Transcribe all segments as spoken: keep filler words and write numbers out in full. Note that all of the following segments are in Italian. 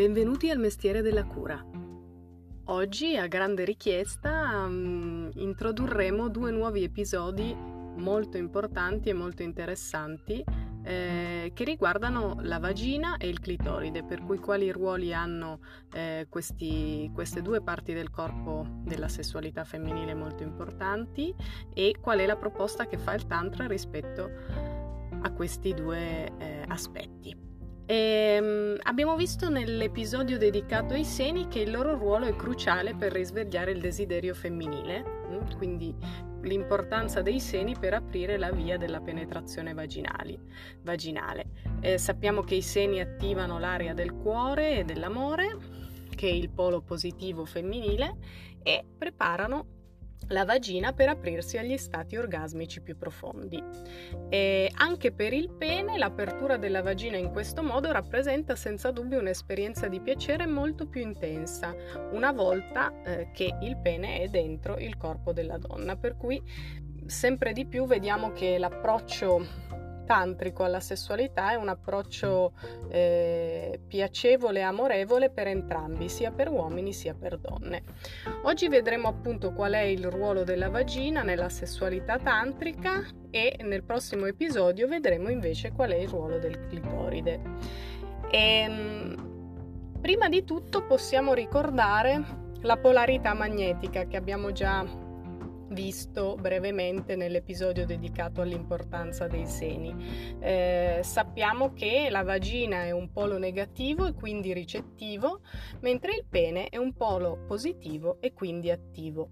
Benvenuti al Mestiere della Cura. Oggi, a grande richiesta, um, introdurremo due nuovi episodi molto importanti e molto interessanti eh, che riguardano la vagina e il clitoride, per cui quali ruoli hanno eh, questi, queste due parti del corpo della sessualità femminile molto importanti e qual è la proposta che fa il Tantra rispetto a questi due eh, aspetti. E abbiamo visto nell'episodio dedicato ai seni che il loro ruolo è cruciale per risvegliare il desiderio femminile, quindi l'importanza dei seni per aprire la via della penetrazione vaginali, vaginale. Eh, sappiamo che i seni attivano l'area del cuore e dell'amore, che è il polo positivo femminile, e preparano la vagina per aprirsi agli stati orgasmici più profondi. E anche per il pene l'apertura della vagina in questo modo rappresenta senza dubbio un'esperienza di piacere molto più intensa una volta eh, che il pene è dentro il corpo della donna, per cui sempre di più vediamo che l'approccio tantrico alla sessualità è un approccio eh, piacevole e amorevole per entrambi, sia per uomini sia per donne. Oggi vedremo appunto qual è il ruolo della vagina nella sessualità tantrica e nel prossimo episodio vedremo invece qual è il ruolo del clitoride. E, prima di tutto possiamo ricordare la polarità magnetica che abbiamo già visto brevemente nell'episodio dedicato all'importanza dei seni. Eh, sappiamo che la vagina è un polo negativo e quindi ricettivo, mentre il pene è un polo positivo e quindi attivo.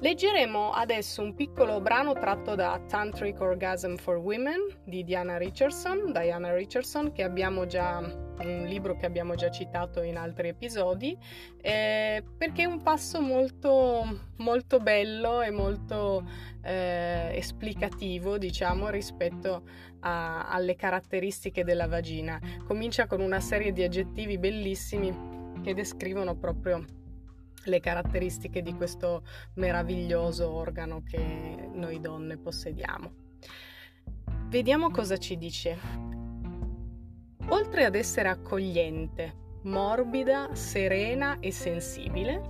Leggeremo adesso un piccolo brano tratto da Tantric Orgasm for Women di Diana Richardson, Diana Richardson, che abbiamo già un libro che abbiamo già citato in altri episodi, eh, perché è un passo molto molto bello e molto eh, esplicativo, diciamo, rispetto a, alle caratteristiche della vagina. Comincia con una serie di aggettivi bellissimi che descrivono proprio le caratteristiche di questo meraviglioso organo che noi donne possediamo. Vediamo cosa ci dice. Oltre ad essere accogliente, morbida, serena e sensibile,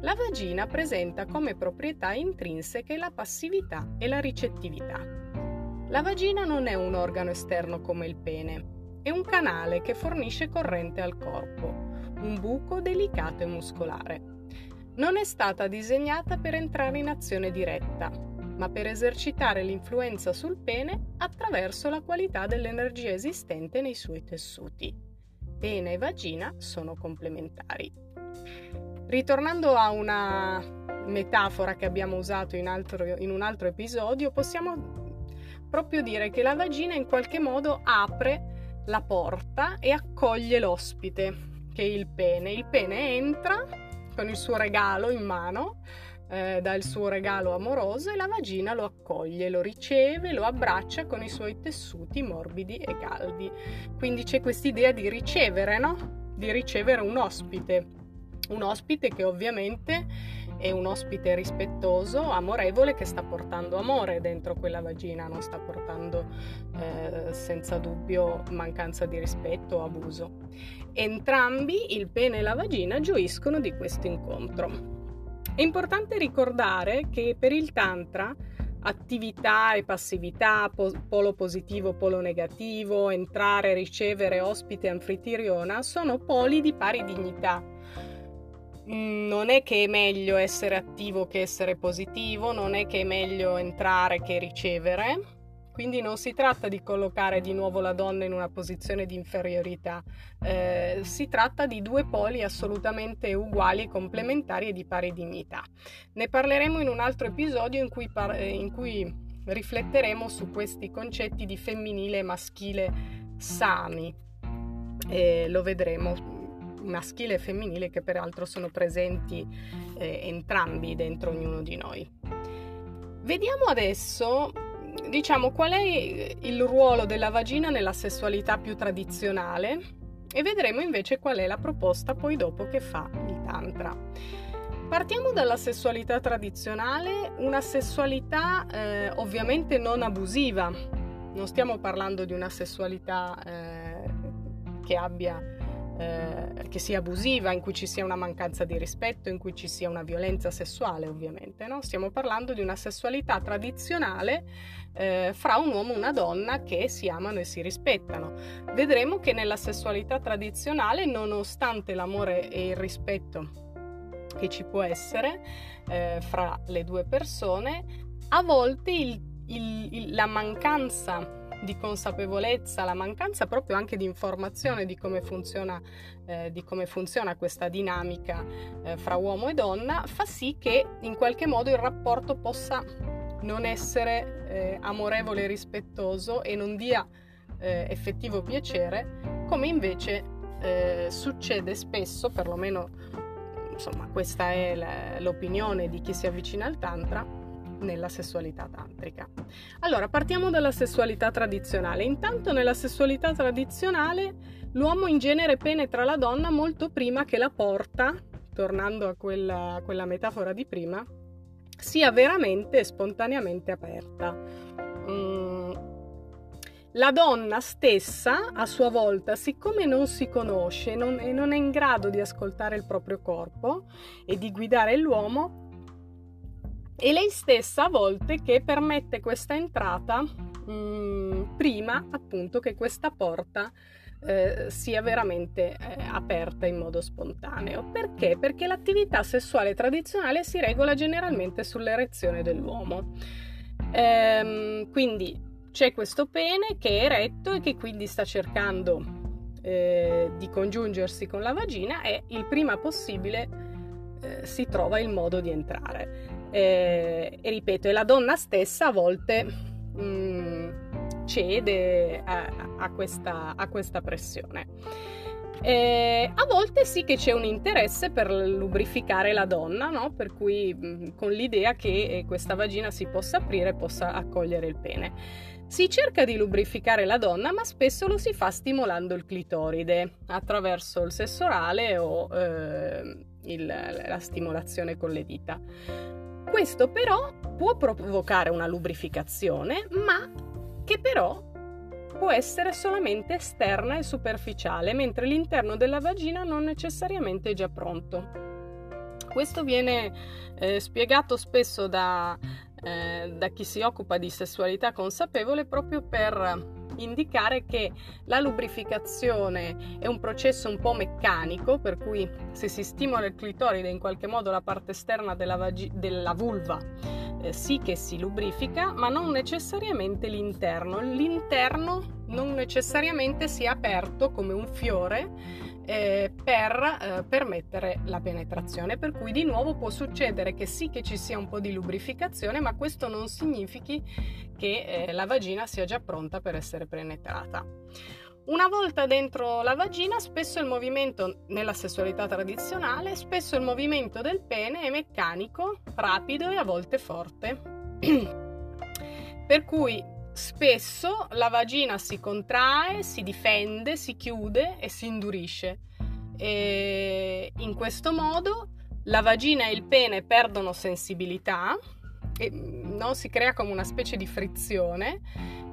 la vagina presenta come proprietà intrinseche la passività e la ricettività. La vagina non è un organo esterno come il pene, è un canale che fornisce corrente al corpo, un buco delicato e muscolare. Non è stata disegnata per entrare in azione diretta, ma per esercitare l'influenza sul pene attraverso la qualità dell'energia esistente nei suoi tessuti. Pene e vagina sono complementari. Ritornando a una metafora che abbiamo usato in, altro, in un altro episodio, possiamo proprio dire che la vagina in qualche modo apre la porta e accoglie l'ospite, che è il pene. Il pene entra con il suo regalo in mano, dà il suo regalo amoroso e la vagina lo accoglie, lo riceve, lo abbraccia con i suoi tessuti morbidi e caldi. Quindi c'è quest'idea di ricevere, no? Di ricevere un ospite, un ospite che ovviamente è un ospite rispettoso, amorevole, che sta portando amore dentro quella vagina, non sta portando eh, senza dubbio mancanza di rispetto o abuso. Entrambi, il pene e la vagina, gioiscono di questo incontro. È importante ricordare che per il Tantra attività e passività, po- polo positivo, polo negativo, entrare, ricevere, ospite, anfitriona, sono poli di pari dignità. Non è che è meglio essere attivo che essere positivo, non è che è meglio entrare che ricevere. Quindi non si tratta di collocare di nuovo la donna in una posizione di inferiorità, eh, si tratta di due poli assolutamente uguali, complementari e di pari dignità. Ne parleremo in un altro episodio in cui, par- in cui rifletteremo su questi concetti di femminile e maschile sani, eh, lo vedremo. Maschile e femminile che peraltro sono presenti eh, entrambi dentro ognuno di noi. Vediamo adesso, diciamo, qual è il ruolo della vagina nella sessualità più tradizionale e vedremo invece qual è la proposta poi dopo che fa il Tantra. Partiamo dalla sessualità tradizionale, una sessualità eh, ovviamente non abusiva. Non stiamo parlando di una sessualità eh, che abbia eh, che sia abusiva, in cui ci sia una mancanza di rispetto, in cui ci sia una violenza sessuale, ovviamente, no? Stiamo parlando di una sessualità tradizionale eh, fra un uomo e una donna che si amano e si rispettano. Vedremo che nella sessualità tradizionale, nonostante l'amore e il rispetto che ci può essere eh, fra le due persone, a volte il, il, il, la mancanza di consapevolezza, la mancanza proprio anche di informazione di come funziona, eh, di come funziona questa dinamica eh, fra uomo e donna, fa sì che in qualche modo il rapporto possa non essere eh, amorevole e rispettoso e non dia eh, effettivo piacere, come invece eh, succede spesso, perlomeno insomma questa è la, l'opinione di chi si avvicina al tantra, nella sessualità tantrica. Allora, partiamo dalla sessualità tradizionale. Intanto nella sessualità tradizionale l'uomo in genere penetra la donna molto prima che la porta, tornando a quella, a quella metafora di prima, sia veramente e spontaneamente aperta. Mm. La donna stessa, a sua volta, siccome non si conosce non, e non è in grado di ascoltare il proprio corpo e di guidare l'uomo, è lei stessa a volte che permette questa entrata mh, prima appunto che questa porta eh, sia veramente eh, aperta in modo spontaneo. Perché? Perché l'attività sessuale tradizionale si regola generalmente sull'erezione dell'uomo. Ehm, quindi c'è questo pene che è eretto e che quindi sta cercando eh, di congiungersi con la vagina e il prima possibile eh, si trova il modo di entrare. Eh, e ripeto, e la donna stessa a volte mh, cede a, a, questa, a questa pressione. Eh, a volte sì che c'è un interesse per lubrificare la donna, no? Per cui mh, con l'idea che questa vagina si possa aprire e possa accogliere il pene. Si cerca di lubrificare la donna, ma spesso lo si fa stimolando il clitoride attraverso il sesso orale o eh, il, la stimolazione con le dita. Questo però può provocare una lubrificazione, ma che però può essere solamente esterna e superficiale, mentre l'interno della vagina non necessariamente è già pronto. Questo viene eh, spiegato spesso da, eh, da chi si occupa di sessualità consapevole, proprio per indicare che la lubrificazione è un processo un po' meccanico, per cui se si stimola il clitoride in qualche modo la parte esterna della, vagi- della vulva eh, sì che si lubrifica, ma non necessariamente l'interno. L'interno non necessariamente si è aperto come un fiore Eh, per eh, permettere la penetrazione, per cui di nuovo può succedere che sì che ci sia un po' di lubrificazione, ma questo non significhi che eh, la vagina sia già pronta per essere penetrata. Una volta dentro la vagina, spesso il movimento nella sessualità tradizionale, spesso il movimento del pene è meccanico, rapido e a volte forte, per cui spesso la vagina si contrae, si difende, si chiude e si indurisce. E in questo modo la vagina e il pene perdono sensibilità, e, no, si crea come una specie di frizione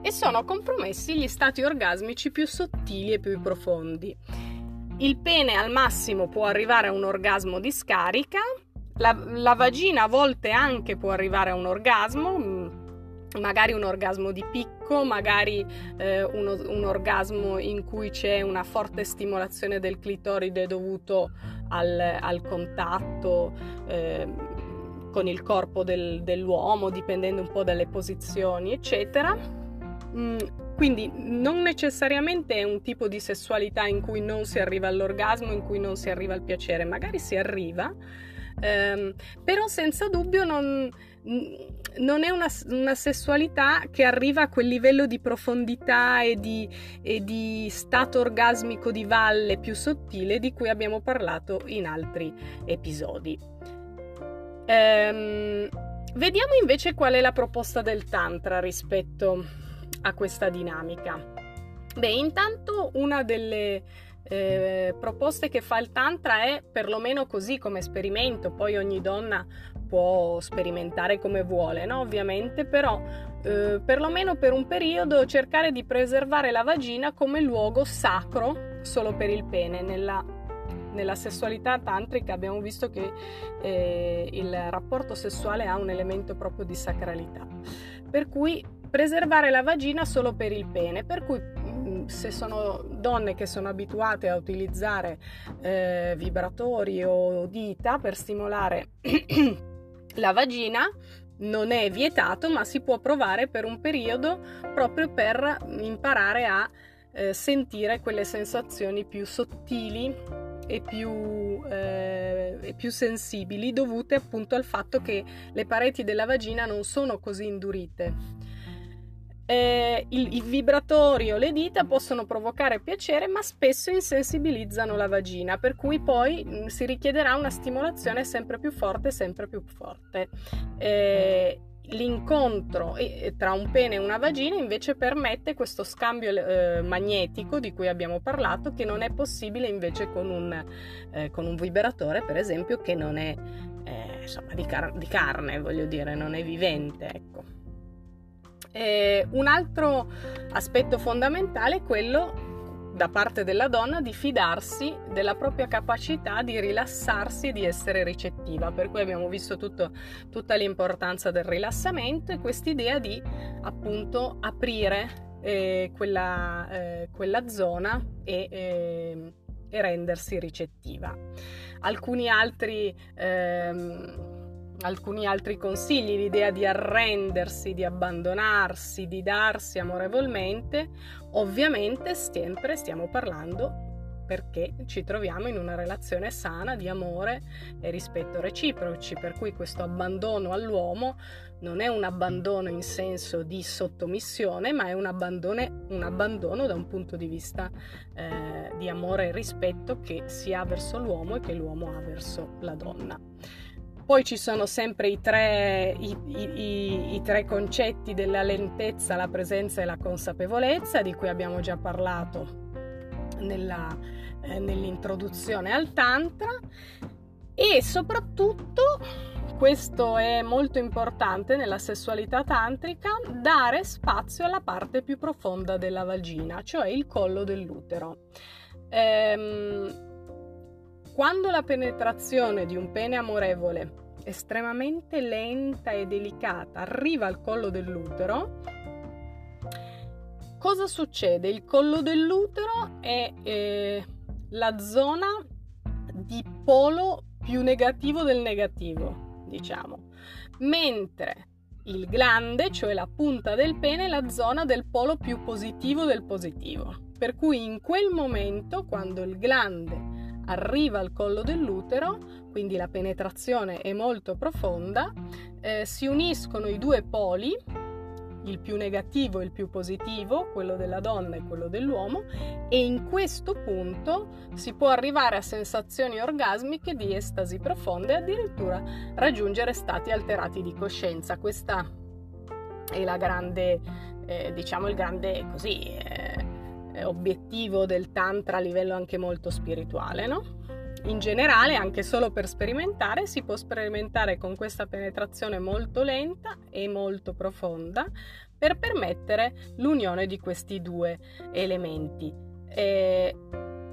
e sono compromessi gli stati orgasmici più sottili e più profondi. Il pene al massimo può arrivare a un orgasmo di scarica, la, la vagina a volte anche può arrivare a un orgasmo, magari un orgasmo di picco, magari eh, uno, un orgasmo in cui c'è una forte stimolazione del clitoride dovuto al, al contatto eh, con il corpo del, dell'uomo, dipendendo un po' dalle posizioni, eccetera. Mm, quindi non necessariamente è un tipo di sessualità in cui non si arriva all'orgasmo, in cui non si arriva al piacere, magari si arriva, ehm, però senza dubbio non... non è una, una sessualità che arriva a quel livello di profondità e di, e di stato orgasmico di valle più sottile di cui abbiamo parlato in altri episodi. Ehm, vediamo invece qual è la proposta del Tantra rispetto a questa dinamica. Beh, intanto una delle eh, proposte che fa il Tantra è, perlomeno così come esperimento, poi ogni donna può sperimentare come vuole, no? Ovviamente, però eh, perlomeno per un periodo cercare di preservare la vagina come luogo sacro, solo per il pene. Nella, nella sessualità tantrica abbiamo visto che eh, il rapporto sessuale ha un elemento proprio di sacralità, per cui preservare la vagina solo per il pene, per cui se sono donne che sono abituate a utilizzare eh, vibratori o dita per stimolare la vagina, non è vietato, ma si può provare per un periodo proprio per imparare a eh, sentire quelle sensazioni più sottili e più, eh, e più sensibili, dovute appunto al fatto che le pareti della vagina non sono così indurite. Eh, il, il vibratorio, le dita possono provocare piacere, ma spesso insensibilizzano la vagina, per cui poi mh, si richiederà una stimolazione sempre più forte, sempre più forte. Eh, l'incontro eh, tra un pene e una vagina invece permette questo scambio eh, magnetico di cui abbiamo parlato, che non è possibile invece con un, eh, con un vibratore, per esempio, che non è eh, insomma, di, car- di carne, voglio dire, non è vivente, ecco. Eh, un altro aspetto fondamentale è quello da parte della donna di fidarsi della propria capacità di rilassarsi e di essere ricettiva, per cui abbiamo visto tutto, tutta l'importanza del rilassamento e quest'idea di appunto aprire eh, quella, eh, quella zona e, eh, e rendersi ricettiva. Alcuni altri ehm, Alcuni altri consigli: l'idea di arrendersi, di abbandonarsi, di darsi amorevolmente. Ovviamente sempre stiamo parlando, perché ci troviamo in una relazione sana di amore e rispetto reciproci, per cui questo abbandono all'uomo non è un abbandono in senso di sottomissione, ma è un abbandono, un abbandono da un punto di vista eh, di amore e rispetto che si ha verso l'uomo e che l'uomo ha verso la donna. Poi ci sono sempre i tre, i, i, i tre concetti della lentezza, la presenza e la consapevolezza, di cui abbiamo già parlato nella, eh, nell'introduzione al Tantra. E soprattutto, questo è molto importante nella sessualità tantrica, dare spazio alla parte più profonda della vagina, cioè il collo dell'utero. Ehm, Quando la penetrazione di un pene amorevole, estremamente lenta e delicata, arriva al collo dell'utero, cosa succede? Il collo dell'utero è eh, la zona di polo più negativo del negativo, diciamo, mentre il glande, cioè la punta del pene, è la zona del polo più positivo del positivo. Per cui in quel momento, quando il glande arriva al collo dell'utero, quindi la penetrazione è molto profonda, eh, si uniscono i due poli, il più negativo e il più positivo, quello della donna e quello dell'uomo, e in questo punto si può arrivare a sensazioni orgasmiche di estasi profonda e addirittura raggiungere stati alterati di coscienza. Questa è la grande, eh, diciamo il grande così... Eh, obiettivo del tantra a livello anche molto spirituale, no? In generale, anche solo per sperimentare, si può sperimentare con questa penetrazione molto lenta e molto profonda per permettere l'unione di questi due elementi. E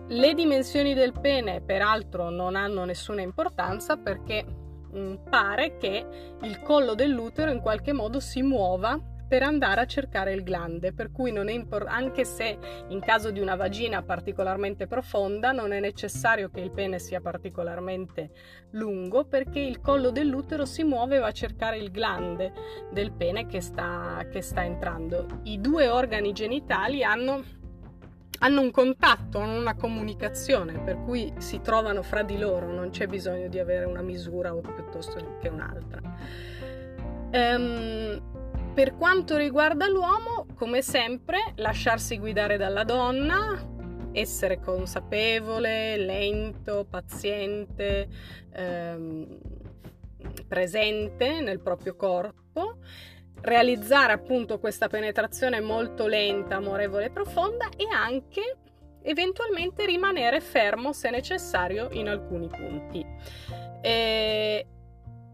le dimensioni del pene, peraltro, non hanno nessuna importanza, perché mh, pare che il collo dell'utero in qualche modo si muova per andare a cercare il glande, per cui non è impor- anche se in caso di una vagina particolarmente profonda non è necessario che il pene sia particolarmente lungo, perché il collo dell'utero si muove e va a cercare il glande del pene che sta, che sta entrando. I due organi genitali hanno, hanno un contatto, hanno una comunicazione, per cui si trovano fra di loro, non c'è bisogno di avere una misura o piuttosto che un'altra. Ehm... Per quanto riguarda l'uomo, come sempre, lasciarsi guidare dalla donna, essere consapevole, lento, paziente, ehm, presente nel proprio corpo, realizzare appunto questa penetrazione molto lenta, amorevole e profonda, e anche eventualmente rimanere fermo se necessario in alcuni punti. E...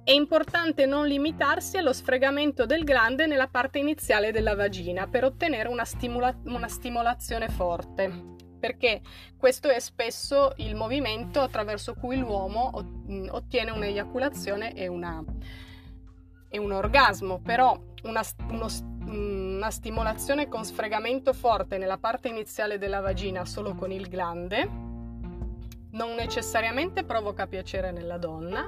È importante non limitarsi allo sfregamento del glande nella parte iniziale della vagina per ottenere una, stimola- una stimolazione forte. perché questo è spesso il movimento attraverso cui l'uomo ottiene un'eiaculazione e, una, e un orgasmo, però una, uno, una stimolazione con sfregamento forte nella parte iniziale della vagina solo con il glande non necessariamente provoca piacere nella donna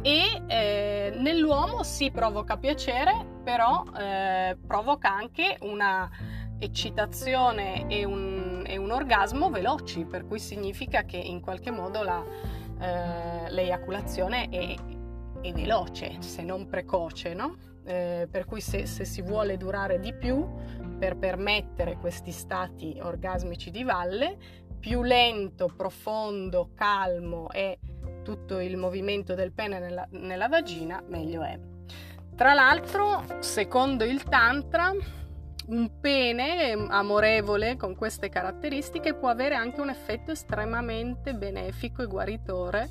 e eh, nell'uomo si provoca piacere, però eh, provoca anche una eccitazione e un, e un orgasmo veloci, per cui significa che in qualche modo la, eh, l'eiaculazione è, è veloce, se non precoce, no? Eh, per cui se, se si vuole durare di più per permettere questi stati orgasmici di valle, più lento, profondo, calmo e tutto il movimento del pene nella, nella vagina, meglio è. Tra l'altro, secondo il Tantra, un pene amorevole con queste caratteristiche può avere anche un effetto estremamente benefico e guaritore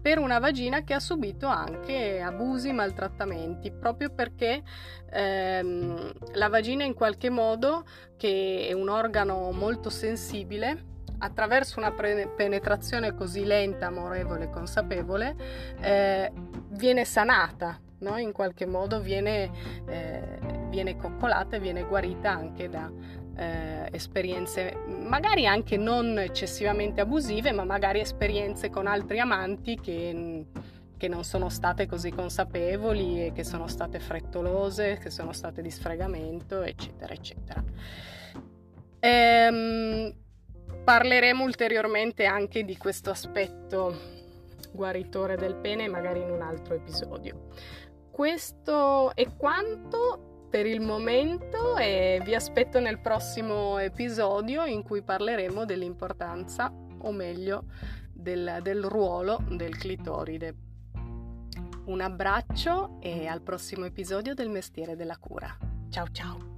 per una vagina che ha subito anche abusi, maltrattamenti, proprio perché ehm, la vagina in qualche modo, che è un organo molto sensibile, attraverso una pre- penetrazione così lenta, amorevole e consapevole, eh, viene sanata, no? In qualche modo viene, eh, viene coccolata e viene guarita anche da eh, esperienze magari anche non eccessivamente abusive, ma magari esperienze con altri amanti che, che non sono state così consapevoli e che sono state frettolose, che sono state di sfregamento, eccetera, eccetera. Ehm... Parleremo ulteriormente anche di questo aspetto guaritore del pene, magari in un altro episodio. Questo è quanto per il momento e vi aspetto nel prossimo episodio in cui parleremo dell'importanza, o meglio, del, del ruolo del clitoride. Un abbraccio e al prossimo episodio del Mestiere della Cura. Ciao ciao!